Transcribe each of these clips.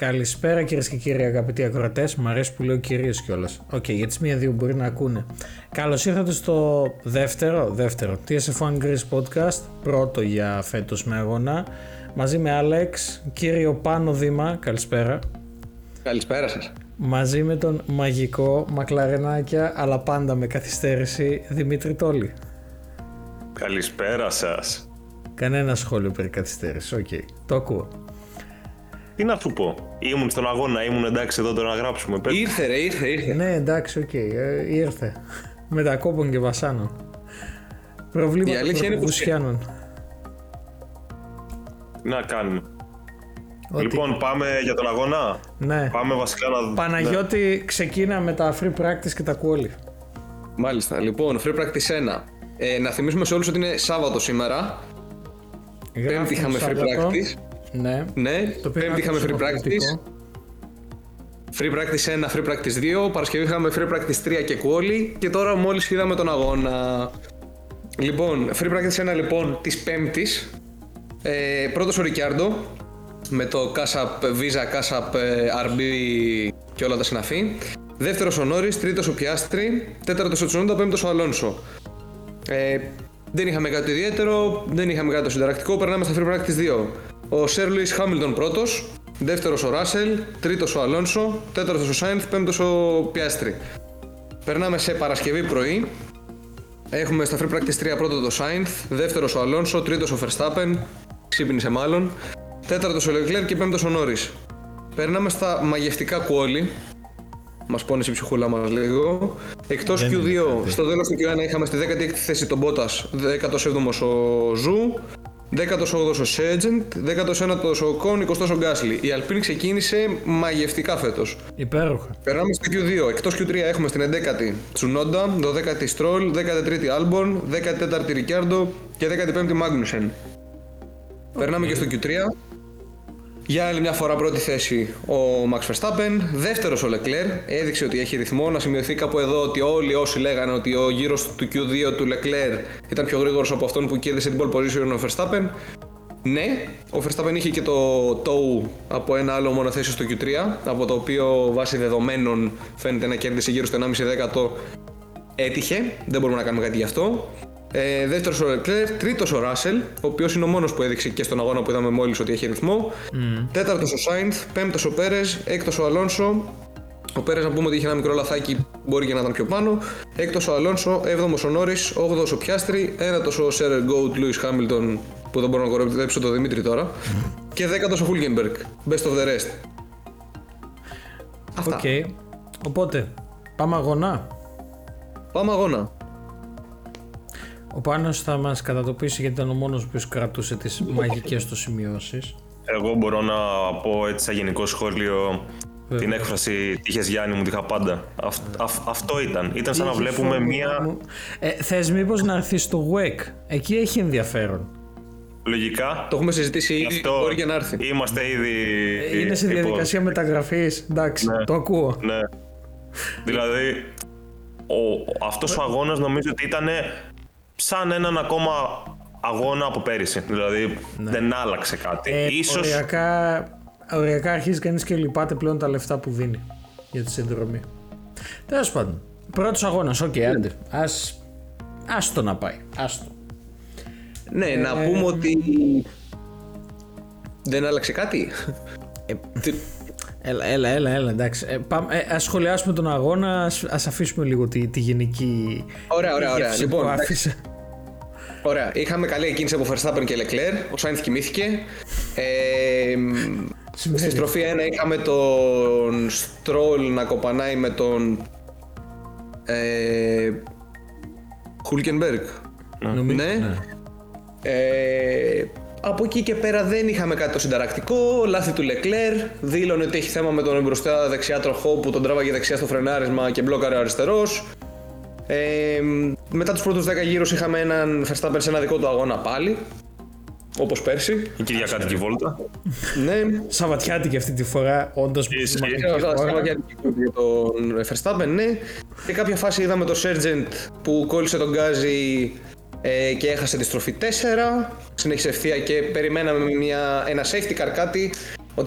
Καλησπέρα κυρίες και κύριοι αγαπητοί ακροατές. Μ' αρέσει που λέω κυρίες κιόλας. Οκ, για τις 1-2 μπορεί να ακούνε. Καλώς ήρθατε στο δεύτερο TSF One Greece Podcast, πρώτο για φέτος με αγώνα. Μαζί με Άλεξ, κύριο Πάνο Δήμα, καλησπέρα. Καλησπέρα σας. Μαζί με τον μαγικό μακλαρενάκια, αλλά πάντα με καθυστέρηση, Δημήτρη Τόλη. Καλησπέρα σας. Κανένα σχόλιο περί καθυστέρησης, οκ, το ακούω. Τι να σου πω, ήμουν στον αγώνα, ήμουν εντάξει εδώ τώρα να γράψουμε. Ήρθε. Ναι, εντάξει, ήρθε. Με τα κόπων και βασάνων. Προβλήματα των Βουσιάνων. Να κάνουμε. Λοιπόν, πάμε για τον αγώνα. Ναι. Πάμε βασικά να δούμε. Παναγιώτη, ναι. Ξεκίνα με τα free practice και τα qualify. Μάλιστα, λοιπόν, free practice 1. Να θυμίσουμε σε όλους ότι είναι Σάββατο σήμερα. Πέμπτη είχαμε free practice. Ναι, πέμπτη είχαμε free practice. Free practice 1, free practice 2, Παρασκευή είχαμε free practice 3 και quali και τώρα μόλις είδαμε τον αγώνα. Λοιπόν, free practice 1 λοιπόν της πέμπτης. Πρώτος ο Ρικιάρντο με το Cash App, Visa Cash App, RB και όλα τα συναφή. Δεύτερος ο Νόρις, τρίτος ο Πιάστρι, τέταρτος ο Τσουνόντα, πέμπτος ο Αλόνσο. Δεν είχαμε κάτι ιδιαίτερο, δεν είχαμε κάτι συνταρακτικό, περνάμε στα free practice 2. Ο Σερ Λουίς Χάμιλτον πρώτος, δεύτερος ο Ράσελ, τρίτος ο Αλόνσο, τέταρτος ο Σάινθ, πέμπτος ο Πιάστρι. Περνάμε σε Παρασκευή πρωί. Έχουμε στα free practice 3 πρώτο το Σάινθ, δεύτερος ο Αλόνσο, τρίτος ο Verstappen, ξύπνησε μάλλον, τέταρτος ο Λεκλέρ και πέμπτος ο Νόρις. Περνάμε στα μαγευτικά κουόλι. Μας πόνεσε η ψυχούλα μας λίγο. Εκτός Q2, στο τέλος του Q1 είχαμε στη 16η θέση τον Μπότας, 17ος ο Ζου, 18ος ο Σέτζεντ, 19ος ο Κον, 20ος ο Γκάσλι. Η Αλπίν ξεκίνησε μαγευτικά φέτος. Υπέροχα. Περνάμε στο Q2. Εκτός Q3 έχουμε στην 11η Τσουνόντα, 12η Στρόλ, 13η Άλμπον, 14η Ρικιάρντο και 15η Μάγνουσεν. Okay. Περνάμε και στο Q3. Για άλλη μια φορά πρώτη θέση ο Max Verstappen, δεύτερος ο Leclerc, έδειξε ότι έχει ρυθμό. Να σημειωθεί κάπου εδώ ότι όλοι όσοι λέγανε ότι ο γύρος του Q2 του Leclerc ήταν πιο γρήγορος από αυτόν που κέρδισε την pole position ο Verstappen. Ναι, ο Verstappen είχε και το tow από ένα άλλο μονοθέσιο στο Q3, από το οποίο βάσει δεδομένων φαίνεται να κέρδισε γύρω στο 1,5 δέκατο, έτυχε, δεν μπορούμε να κάνουμε κάτι γι' αυτό. Δεύτερος ο Leclerc, τρίτος ο Russell, ο οποίος είναι ο μόνος που έδειξε και στον αγώνα που είδαμε μόλις ότι έχει ρυθμό. Τέταρτος ο Sainz, πέμπτος ο Perez, έκτος ο Alonso. Ο Perez να πούμε ότι είχε ένα μικρό λαθάκι, μπορεί και να ήταν πιο πάνω. Έκτος ο Alonso, έβδομος ο Norris, όγδος ο Piastri, ένατος ο Sir Goat Lewis Hamilton, που δεν μπορώ να κοροϊδέψω τον Δημήτρη τώρα, και δέκατος ο Hulkenberg. Best of the rest. Αυτά. Okay. Οπότε, πάμε αγώνα. Ο Πάνος θα μας κατατοπίσει γιατί ήταν ο μόνος που κρατούσε τις μαγικές του σημειώσεις. Εγώ μπορώ να πω έτσι σαν γενικό σχόλιο. Βέβαια. Την έκφραση «Τύχες Γιάννη μου, τύχα πάντα». Αυτό ήταν. Ήταν σαν να βλέπουμε μία... θες μήπως να έρθεις στο WEC. Εκεί έχει ενδιαφέρον. Λογικά. Το έχουμε συζητήσει ήδη, μπορεί και να έρθει. Είμαστε ήδη... είναι σε διαδικασία μεταγραφής. Εντάξει, ναι. Το ακούω. Ναι. Δηλαδή, αυτός ο αγώνας νομίζω ότι ήταν... σαν έναν ακόμα αγώνα από πέρυσι, δηλαδή δεν άλλαξε κάτι. Ίσως... Οριακά αρχίζει κανείς και λυπάται πλέον τα λεφτά που δίνει για τη συνδρομή. Τέλος πάντων, πρώτος αγώνας, άντε, άστο να πάει, άστο. Ναι, να πούμε ότι δεν άλλαξε κάτι. Έλα, εντάξει. Ας σχολιάσουμε τον αγώνα, ας αφήσουμε λίγο τη γενική... Ωραία. Λοιπόν, ωραία. Είχαμε καλή εκκίνηση από Verstappen και Leclerc, ο Sainz κοιμήθηκε. Στη στροφή 1 είχαμε τον Stroll να κοπανάει με τον... Hulkenberg. Ναι. Από εκεί και πέρα δεν είχαμε κάτι το συνταρακτικό. Λάθη του Leclerc, δήλωνε ότι έχει θέμα με τον μπροστά δεξιά τροχό που τον τράβαγε δεξιά στο φρενάρισμα και μπλόκαρε ο αριστερός. Μετά τους πρώτους 10 γύρους είχαμε έναν Verstappen σε ένα δικό του αγώνα πάλι, όπως πέρσι. Η Κυριακάτικη βόλτα. Ναι. Σαββατιάτικη αυτή τη φορά, όντως. Σαββατιάτικη για τον Verstappen, ναι. Και κάποια φάση είδαμε τον Sargent που κόλλησε τον γκάζι και έχασε τη στροφή 4. Συνέχισε ευθεία και περιμέναμε ένα safety car κάτι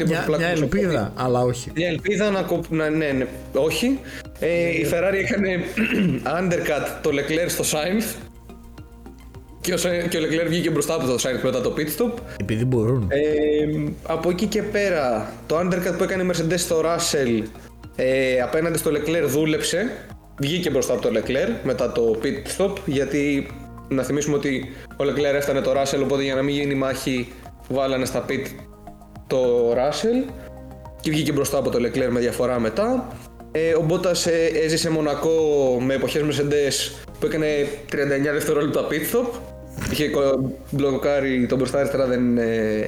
Μια ελπίδα, αλλά όχι. Μια ελπίδα να ναι, όχι. Η Ferrari έκανε undercut το Leclerc στο Sainz. Και ο Leclerc βγήκε μπροστά από το Sainz μετά το pit stop. Επειδή μπορούν. Από εκεί και πέρα, το undercut που έκανε η Mercedes στο Russell απέναντι στο Leclerc δούλεψε. Βγήκε μπροστά από το Leclerc μετά το pit stop. Γιατί να θυμίσουμε ότι ο Leclerc έφτανε το Russell, οπότε για να μην γίνει μάχη, βάλανε στα pit το Russell. Και βγήκε μπροστά από το Leclerc με διαφορά μετά. Ο Μπότας έζησε Μονακό με εποχές Mercedes που έκανε 39 δευτερόλεπτα pit stop. Είχε μπλοκάρει τον μπροστά αριστερά, δεν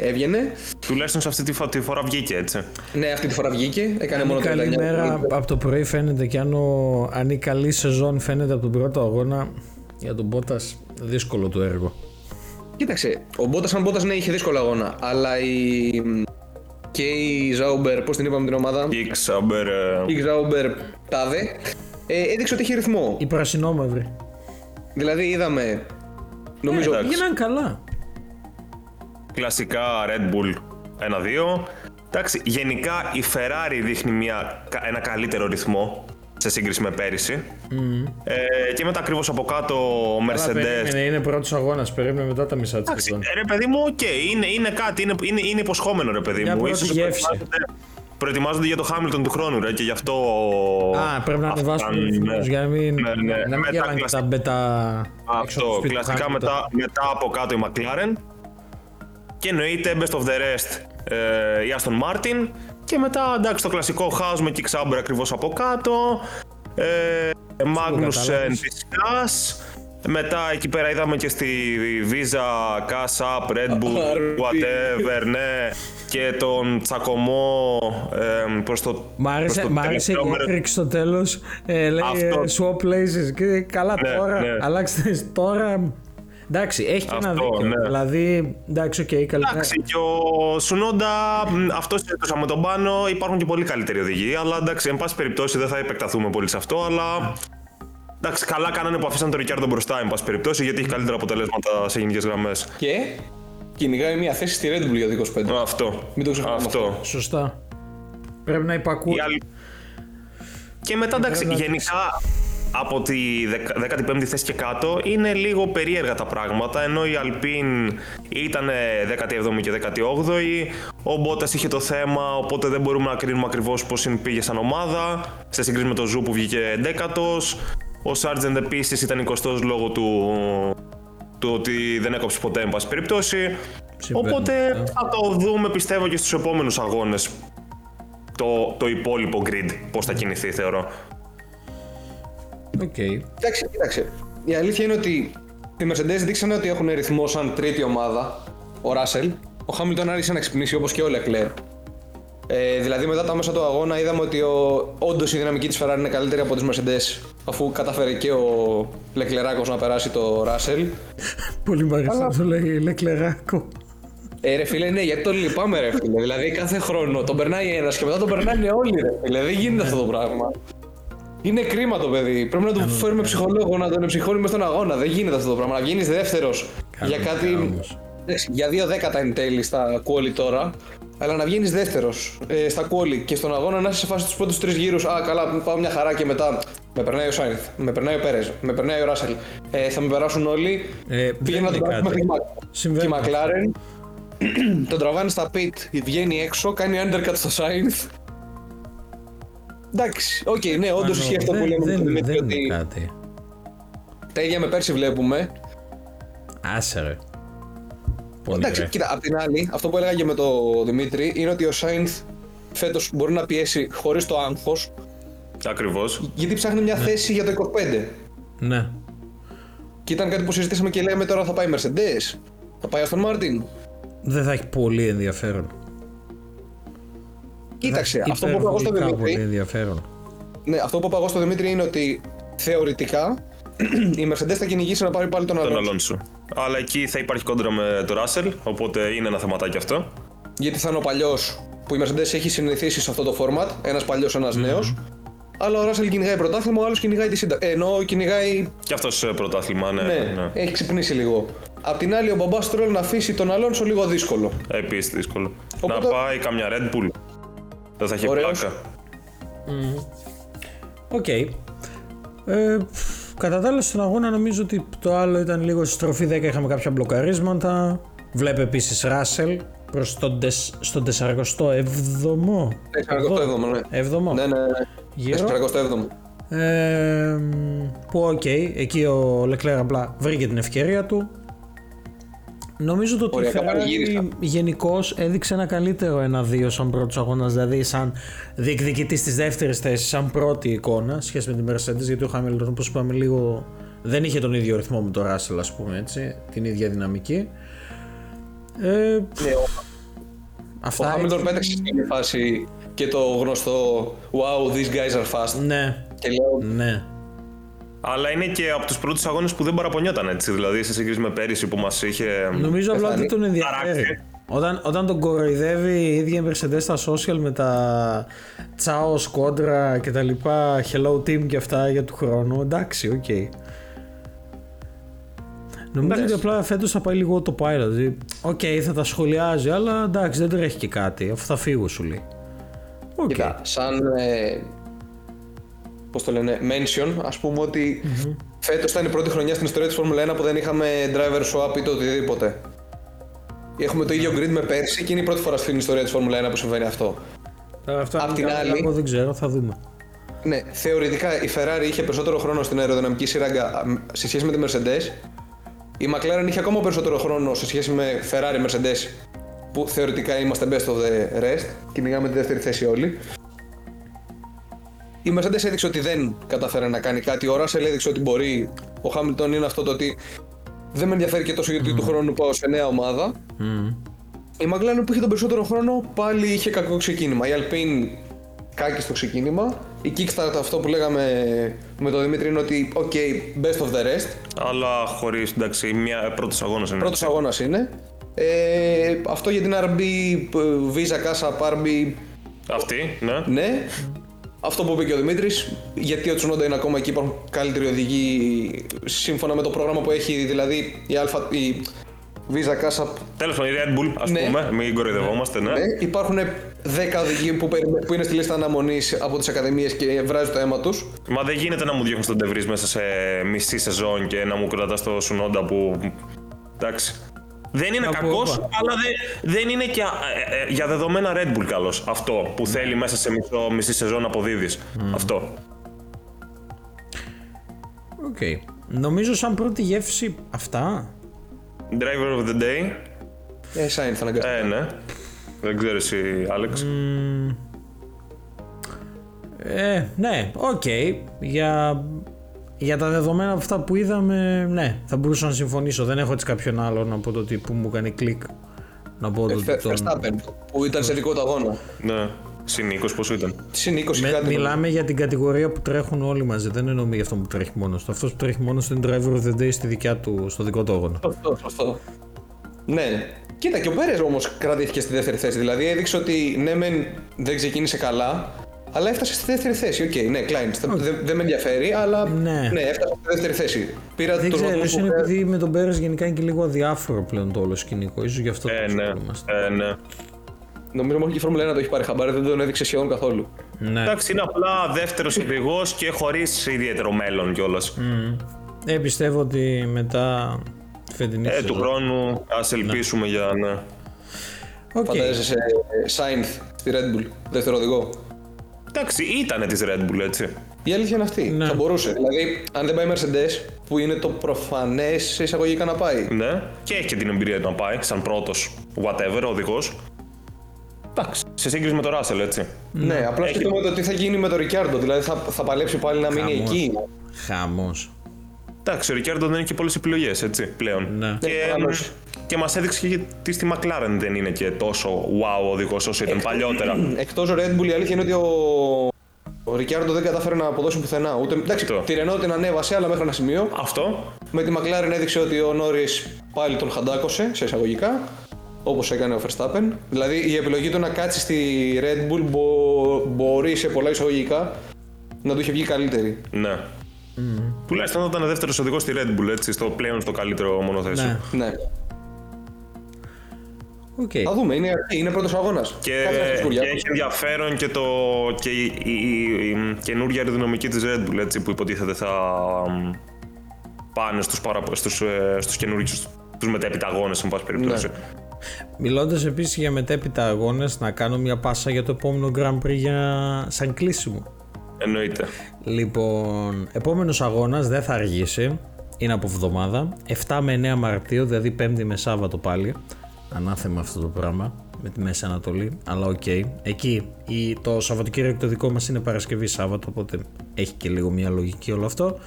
έβγαινε. Τουλάχιστον σε αυτή τη φορά βγήκε, έτσι. Ναι, αυτή τη φορά βγήκε. Έκανε μόνο 39. Καλή μέρα από το πρωί φαίνεται, και αν η καλή σεζόν φαίνεται από τον πρώτο αγώνα, για τον Μπότας δύσκολο το έργο. Κοίταξε, ο Μπότας, αν Μπότας, ναι, είχε δύσκολο αγώνα, αλλά και η Sauber, πώς την είπαμε την ομάδα? Kick Sauber τάδε, έδειξε ότι είχε ρυθμό. Η πρασινόμαυρη. Δηλαδή είδαμε, νομίζω... Γίναν καλά. Κλασικά Red Bull 1-2. Εντάξει, γενικά η Ferrari δείχνει ένα καλύτερο ρυθμό σε σύγκριση με πέρυσι. Και μετά ακριβώς από κάτω ο Mercedes. Είναι πρώτος αγώνας, περίμενε μετά τα μισά της σεζόν. Ρε παιδί μου, είναι κάτι, είναι υποσχόμενο, ρε παιδί μου. Ίσως προετοιμάζονται για το Hamilton του χρόνου, ρε, και γι' αυτό... πρέπει να ανεβάσουμε ρυθμούς για να μην γελάνε τα μπέτα. Αυτό, κλασικά μετά από κάτω η McLaren. Και εννοείται best of the rest η Aston Martin. Και μετά, εντάξει, το κλασικό χάος με Kick Sauber ακριβώς από κάτω, Magnussen της Haas. Μετά εκεί πέρα είδαμε και στη Visa Cash App Red Bull, whatever, ναι, και τον τσακωμό προς το... Μ' άρεσε η έκρηξη στο τέλος, λέει swap places και καλά, ναι, τώρα, ναι. Αλλάξτε τώρα. Εντάξει, έχει και ένα δίκιο, ναι. Δηλαδή, εντάξει, okay, καλύτερα. Εντάξει, και ο Σουνόντα, αυτό συζητούσαμε με τον Πάνο, υπάρχουν και πολύ καλύτεροι οδηγοί, αλλά εντάξει, εν πάση περιπτώσει δεν θα επεκταθούμε πολύ σε αυτό, αλλά εντάξει, καλά κάνανε που αφήσαν τον Ρικιάρντο μπροστά, εν πάση περιπτώσει, γιατί έχει καλύτερα αποτελέσματα σε γενικές γραμμές. Και κυνηγάει μια θέση στη Red Bull για 25. Αυτό. Μην το ξεχνάμε αυτό. Σωστά. Πρέπει να υπακούει. Και μετά, εντάξει, γενικά... Από τη 15η θέση και κάτω είναι λίγο περίεργα τα πράγματα, ενώ η Alpine ήταν 17η και 18η, ο Μπότας είχε το θέμα, οπότε δεν μπορούμε να κρίνουμε ακριβώς πώς πήγε σαν ομάδα, σε σύγκριση με τον Ζου που βγήκε 11ος, ο Σάρτζεντ επίσης ήταν 20ος λόγω του ότι δεν έκοψε ποτέ, εν πάση περιπτώσει, οπότε θα το δούμε, πιστεύω, και στους επόμενους αγώνες το υπόλοιπο grid, πώς θα κινηθεί, θεωρώ. Okay. Κοίταξε. Η αλήθεια είναι ότι οι Mercedes δείξανε ότι έχουν ρυθμό σαν τρίτη ομάδα. Ο Russell. Ο Hamilton άρχισε να ξυπνήσει, όπως και ο Leclerc. Δηλαδή, μετά τα μέσα του αγώνα, είδαμε ότι όντως η δυναμική της Ferrari είναι καλύτερη από τις Mercedes, αφού κατάφερε και ο Leclerc να περάσει το Russell. Πολύ μ' αρέσει να το λέει Leclerc. Ρε φίλε, ναι, γιατί τον λυπάμαι, ρε φίλε. Δηλαδή, κάθε χρόνο τον περνάει ένας και μετά τον περνάνε όλοι, ρε φίλε. Δεν γίνεται αυτό το πράγμα. Είναι κρίμα το παιδί. Πρέπει να του φέρουμε ψυχολόγο, να τον ψυχώνουμε στον αγώνα. Δεν γίνεται αυτό το πράγμα. Να γίνει δεύτερος για κάτι. Για 2 δέκατα εν τέλει στα quali τώρα. Αλλά να βγαίνει δεύτερος στα quali και στον αγώνα να είσαι σε φάση τους πρώτους 3 γύρους. Καλά, πάω μια χαρά και μετά. Με περνάει ο Sainz, με περνάει ο Perez, με περνάει ο Russell. Θα με περάσουν όλοι. Πήγαινε να τον τραβήξει μέχρι τη McLaren. Τον τραβάνει στα pit, βγαίνει έξω, κάνει undercut στο Sainz. Εντάξει, okay, ναι, όντως ισχύει αυτό που λέμε. Δεν είναι κάτι. Τα ίδια με πέρσι βλέπουμε. Άσε ρε. Εντάξει, κοίτα, απ' την άλλη, αυτό που έλεγα και με τον Δημήτρη είναι ότι ο Sainz φέτος μπορεί να πιέσει χωρίς το άγχος. Ακριβώς. Γιατί ψάχνει μια θέση για το 25. Ναι. Και ήταν κάτι που συζητήσαμε και λέμε τώρα, θα πάει Mercedes, θα πάει Aston Martin. Δεν θα έχει πολύ ενδιαφέρον. Κοίταξε, αυτό που είπα εγώ στον Δημήτρη είναι ότι θεωρητικά η Mercedes θα κυνηγήσει να πάρει πάλι τον Αλόνσο. Αλλά εκεί θα υπάρχει κόντρα με τον Russell, οπότε είναι ένα θεματάκι αυτό. Γιατί θα είναι ο παλιός που η Mercedes έχει συνηθίσει σε αυτό το format, ένας παλιός, ένας νέος. Αλλά ο Russell κυνηγάει πρωτάθλημα, ο άλλος κυνηγάει τη σύνταξη. Ενώ κυνηγάει. Κι αυτός πρωτάθλημα, ναι. Έχει ξυπνήσει λίγο. Απ' την άλλη, ο Μπαμπάς Stroll να αφήσει τον Αλόνσο λίγο δύσκολο. Επίσης δύσκολο. Οπότε... Να πάει καμιά Red Bull. Δεν θα έχει πλάκα. Οκ. Κατά τα άλλα στον αγώνα νομίζω ότι το άλλο ήταν λίγο στη στροφή 10, είχαμε κάποια μπλοκαρίσματα. Βλέπε επίσης Russell προς τον 47ο. 47ο, ναι. Γύρω. 47ο. Που οκ, εκεί ο Leclerc απλά βρήκε την ευκαιρία του. Νομίζω το ότι η Ferrari γενικώς έδειξε ένα καλύτερο 1-2 σαν πρώτος αγώνας, δηλαδή σαν διεκδικητής της δεύτερης θέσης, σαν πρώτη εικόνα σχέση με την Mercedes, γιατί ο Hamilton, όπως είπαμε, λίγο δεν είχε τον ίδιο ρυθμό με τον Russell, ας πούμε έτσι, την ίδια δυναμική. Ο Hamilton πέταξε στην φάση και το γνωστό wow, these guys are fast. Ναι, και λέω... ναι. Αλλά είναι και από τους πρώτους αγώνες που δεν παραπονιόταν, έτσι, δηλαδή σε σύγκριση με πέρυσι που μας είχε... Νομίζω απλά ότι τον ενδιαφέρει. Όταν τον κοροϊδεύει η ίδια Mercedes στα social με τα τσάο, κόντρα και τα λοιπά, hello team και αυτά για του χρόνου, εντάξει, οκ. Okay. Νομίζω ότι απλά φέτος θα πάει λίγο το pilot, δηλαδή, οκ, θα τα σχολιάζει, αλλά εντάξει, δεν τρέχει και κάτι, αφού θα φύγω σου λέει. Οκ. Okay. Σαν... πώς το λένε, mention, ας πούμε ότι φέτος ήταν η πρώτη χρονιά στην ιστορία της Formula 1 που δεν είχαμε driver swap ή το οτιδήποτε. Έχουμε το ίδιο grid με πέρσι και είναι η πρώτη φορά στην ιστορία της Formula 1 που συμβαίνει αυτό. Αυτά απ' την άλλη, δεν ξέρω, θα δούμε. Ναι, θεωρητικά η Ferrari είχε περισσότερο χρόνο στην αεροδυναμική σύραγγα σε σχέση με τη Mercedes. Η McLaren είχε ακόμα περισσότερο χρόνο σε σχέση με Ferrari Mercedes, που θεωρητικά είμαστε best of the rest, κυνηγάμε τη δεύτερη θέση όλοι. Η Mercedes έδειξε ότι δεν καταφέρει να κάνει κάτι, ο Russell έδειξε ότι μπορεί, ο Hamilton είναι αυτό το ότι δεν με ενδιαφέρει και τόσο γιατί του χρόνου πάω σε νέα ομάδα. Η McLaren που είχε τον περισσότερο χρόνο πάλι είχε κακό ξεκίνημα, η Alpine κάκη στο ξεκίνημα, η Kickstart αυτό που λέγαμε με τον Δημήτρη είναι ότι ok, best of the rest. Αλλά χωρίς, εντάξει, πρώτος αγώνας είναι. Πρώτος αγώνας είναι. Αυτό για την RB, Visa Cash App RB. Αυτή, ναι. Ναι. Αυτό που είπε και ο Δημήτρης, γιατί ο Τσουνόντα είναι ακόμα εκεί, υπάρχουν καλύτεροι οδηγοί σύμφωνα με το πρόγραμμα που έχει, δηλαδή η Visa Cash App. Τέλος πάντων, η Red Bull, ας πούμε, μην κοροϊδευόμαστε, ναι. Υπάρχουν 10 οδηγοί που είναι στη λίστα αναμονής από τις ακαδημίες και βράζει το αίμα τους. Μα δεν γίνεται να μου διώχνεις τον Ντεβρίς μέσα σε μισή σεζόν και να μου κρατάς το Τσουνόντα που. Εντάξει. Δεν είναι κακός, αλλά δεν είναι και για δεδομένα Red Bull καλός. Αυτό που θέλει μέσα σε μισή σεζόν αποδίδεις. Αυτό. Οκ. Νομίζω σαν πρώτη γεύση αυτά. Driver of the day. Sign θα αναγκαστεί. Ναι. Δεν ξέρω εσύ, Άλεξ. Ναι, οκ. Για τα δεδομένα αυτά που είδαμε, ναι, θα μπορούσα να συμφωνήσω. Δεν έχω έτσι κάποιον άλλο να πω το ότι που μου κάνει κλικ. Να πω το ότι Verstappen, που ήταν σε δικό του αγώνα. Ναι, συν 20 πόσο ήταν. Συν 20 κάτι. Μιλάμε για την κατηγορία που τρέχουν όλοι μαζί, δεν εννοούμε για αυτό που τρέχει μόνος του. Αυτός που τρέχει μόνος του είναι driver of the day στη δικιά του, στο δικό του αγώνα. Αυτό. Ναι. Κοίτα, και ο Πέρες όμως κρατήθηκε στη δεύτερη θέση. Δηλαδή έδειξε ότι ναι, μεν δεν ξεκίνησε καλά. Αλλά έφτασε στη δεύτερη θέση. Οκ, ναι, Klein. Δεν με ενδιαφέρει, αλλά ναι, έφτασε στη δεύτερη θέση. Πήρα δεν ξέρω, ίσως είναι επειδή με τον Πέρες γενικά είναι και λίγο αδιάφορο πλέον το όλο σκηνικό. Ίσως γι' αυτό το είμαστε. Ναι. Νομίζω μόνο και η Φόρμουλα 1 το έχει πάρει χαμπάρι, δεν τον έδειξε σχεδόν καθόλου. Ναι. Εντάξει, είναι απλά δεύτερος οδηγός και χωρίς ιδιαίτερο μέλλον κιόλας. Πιστεύω ότι μετά τη φετινή σεζόν. Του χρόνου ας ελπίσουμε για να. Φαντάζεσαι Sainz στη Red Bull, δεύτερο οδηγό. Εντάξει, ήτανε της Red Bull, έτσι. Η αλήθεια είναι αυτή. Ναι. Θα μπορούσε. Δηλαδή, αν δεν πάει η Mercedes, που είναι το προφανές σε εισαγωγικά να πάει. Ναι, και έχει και την εμπειρία του να πάει, σαν πρώτος, whatever, οδηγός. Εντάξει, σε σύγκριση με τον Russell, έτσι. Ναι, απλά σκεφτούμε το τι θα γίνει με τον Ricciardo. Δηλαδή, θα παλέψει πάλι να μείνει εκεί. Χαμός. Εντάξει, ο Ricciardo δεν έχει και πολλές επιλογές, έτσι, πλέον. Ναι. Και μας έδειξε γιατί στη McLaren δεν είναι και τόσο wow οδηγός όσο ήταν παλιότερα. Εκτός ο Red Bull, η αλήθεια είναι ότι ο Ricciardo δεν κατάφερε να αποδώσει πουθενά. Ούτε... Εντάξει, τη Renault την ανέβασε, αλλά μέχρι ένα σημείο. Αυτό. Με τη McLaren έδειξε ότι ο Norris πάλι τον χαντάκωσε, σε εισαγωγικά, όπως έκανε ο Verstappen. Δηλαδή η επιλογή του να κάτσει στη Red Bull μπορεί σε πολλά εισαγωγικά να του είχε βγει καλύτερη. Ναι. Τουλάχιστον ήταν δεύτερος οδηγός στη Red Bull, έτσι, στο πλέον στο καλύτερο μονοθέσιο. Ναι. Okay. Θα δούμε, είναι πρώτος αγώνας. Και έχει ενδιαφέρον και, η καινούργια αεροδυναμική της Red Bull, έτσι, που υποτίθεται θα πάνε στους καινούργιους, τους μετέπειτα αγώνες, εν πάση περιπτώσει. Ναι. Μιλώντας επίσης για μετέπειτα αγώνες, να κάνω μια πάσα για το επόμενο Grand Prix σαν κλείσιμο. Εννοείται. Λοιπόν, επόμενος αγώνας δεν θα αργήσει, είναι από εβδομάδα, 7 με 9 Μαρτίου, δηλαδή 5η με Σάββατο πάλι. Ανάθεμα αυτό το πράγμα με τη Μέση Ανατολή, αλλά οκ. Okay. Εκεί το Σαββατοκύριακο το δικό μας είναι Παρασκευή Σάββατο, οπότε έχει και λίγο μια λογική όλο αυτό.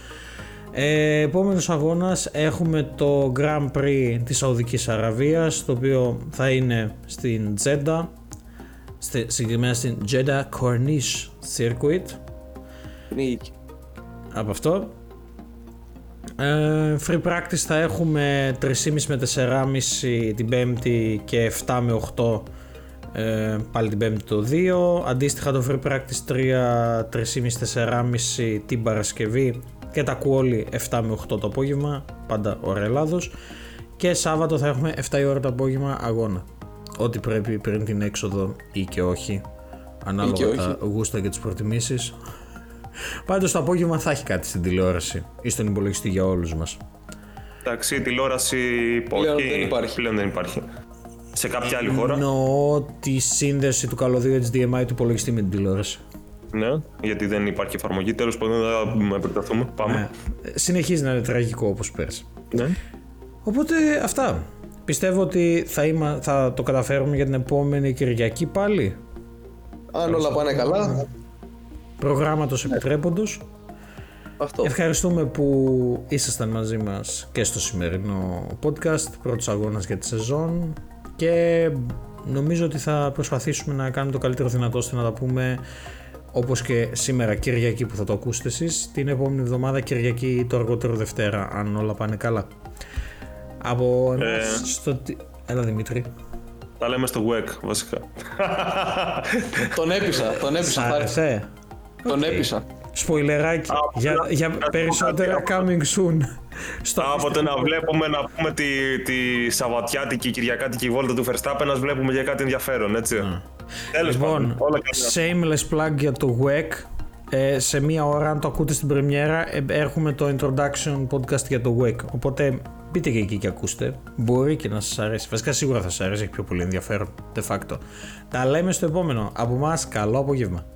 Επόμενος αγώνας έχουμε το Grand Prix της Σαουδικής Αραβίας, το οποίο θα είναι στην Τζέντα, συγκεκριμένα στην Jeddah Corniche Circuit. Από αυτό. Free practice θα έχουμε 3,5 με 4,5 την 5η και 7 με 8 πάλι την 5η το 2. Αντίστοιχα το free practice 3,5-4,5 την Παρασκευή και τα κουόλι 7 με 8 το απόγευμα, πάντα ώρα Ελλάδος. Και Σάββατο θα έχουμε 7 η ώρα το απόγευμα αγώνα. Ό,τι πρέπει πριν την έξοδο ή και όχι, ανάλογα και τα όχι. Γούστα και τις προτιμήσεις. Πάντως το απόγευμα θα έχει κάτι στην τηλεόραση ή στον υπολογιστή για όλους μας. Εντάξει, τηλεόραση πλέον δεν υπάρχει. Σε κάποια άλλη χώρα. Εννοώ τη σύνδεση του καλωδίου HDMI του υπολογιστή με την τηλεόραση. Ναι, γιατί δεν υπάρχει εφαρμογή. Τέλος πάντων, θα επεκταθούμε. Πάμε. Ναι. Συνεχίζει να είναι τραγικό όπως πέρσι. Ναι. Οπότε αυτά. Πιστεύω ότι θα το καταφέρουμε για την επόμενη Κυριακή πάλι. Αν όλα πάνε καλά. Προγράμματος επιτρέποντος. Αυτό. Ευχαριστούμε που ήσασταν μαζί μας και στο σημερινό podcast, πρώτος αγώνας για τη σεζόν, και νομίζω ότι θα προσπαθήσουμε να κάνουμε το καλύτερο δυνατό ώστε να τα πούμε, όπως και σήμερα Κυριακή που θα το ακούσετε εσείς, την επόμενη εβδομάδα Κυριακή ή το αργότερο Δευτέρα, αν όλα πάνε καλά. Από εμάς Έλα Δημήτρη. Τα λέμε στο WEC βασικά. Τον έπεισα. Άρεσε. Τον έπεισα. Σποιλεράκι για περισσότερα coming soon. Κάποτε να βλέπουμε, να πούμε τη Σαββατιάτικη, Κυριακάτικη βόλτα του Verstappen, να βλέπουμε για κάτι ενδιαφέρον, έτσι. Λοιπόν, shameless plug για το WEC. Σε μία ώρα, αν το ακούτε στην πρεμιέρα, έχουμε το introduction podcast για το WEC. Οπότε μπείτε και εκεί και ακούστε. Μπορεί και να σας αρέσει. Βασικά σίγουρα θα σας αρέσει, έχει πιο πολύ ενδιαφέρον. De facto. Τα λέμε στο επόμενο. Από εμάς, καλό απόγευμα.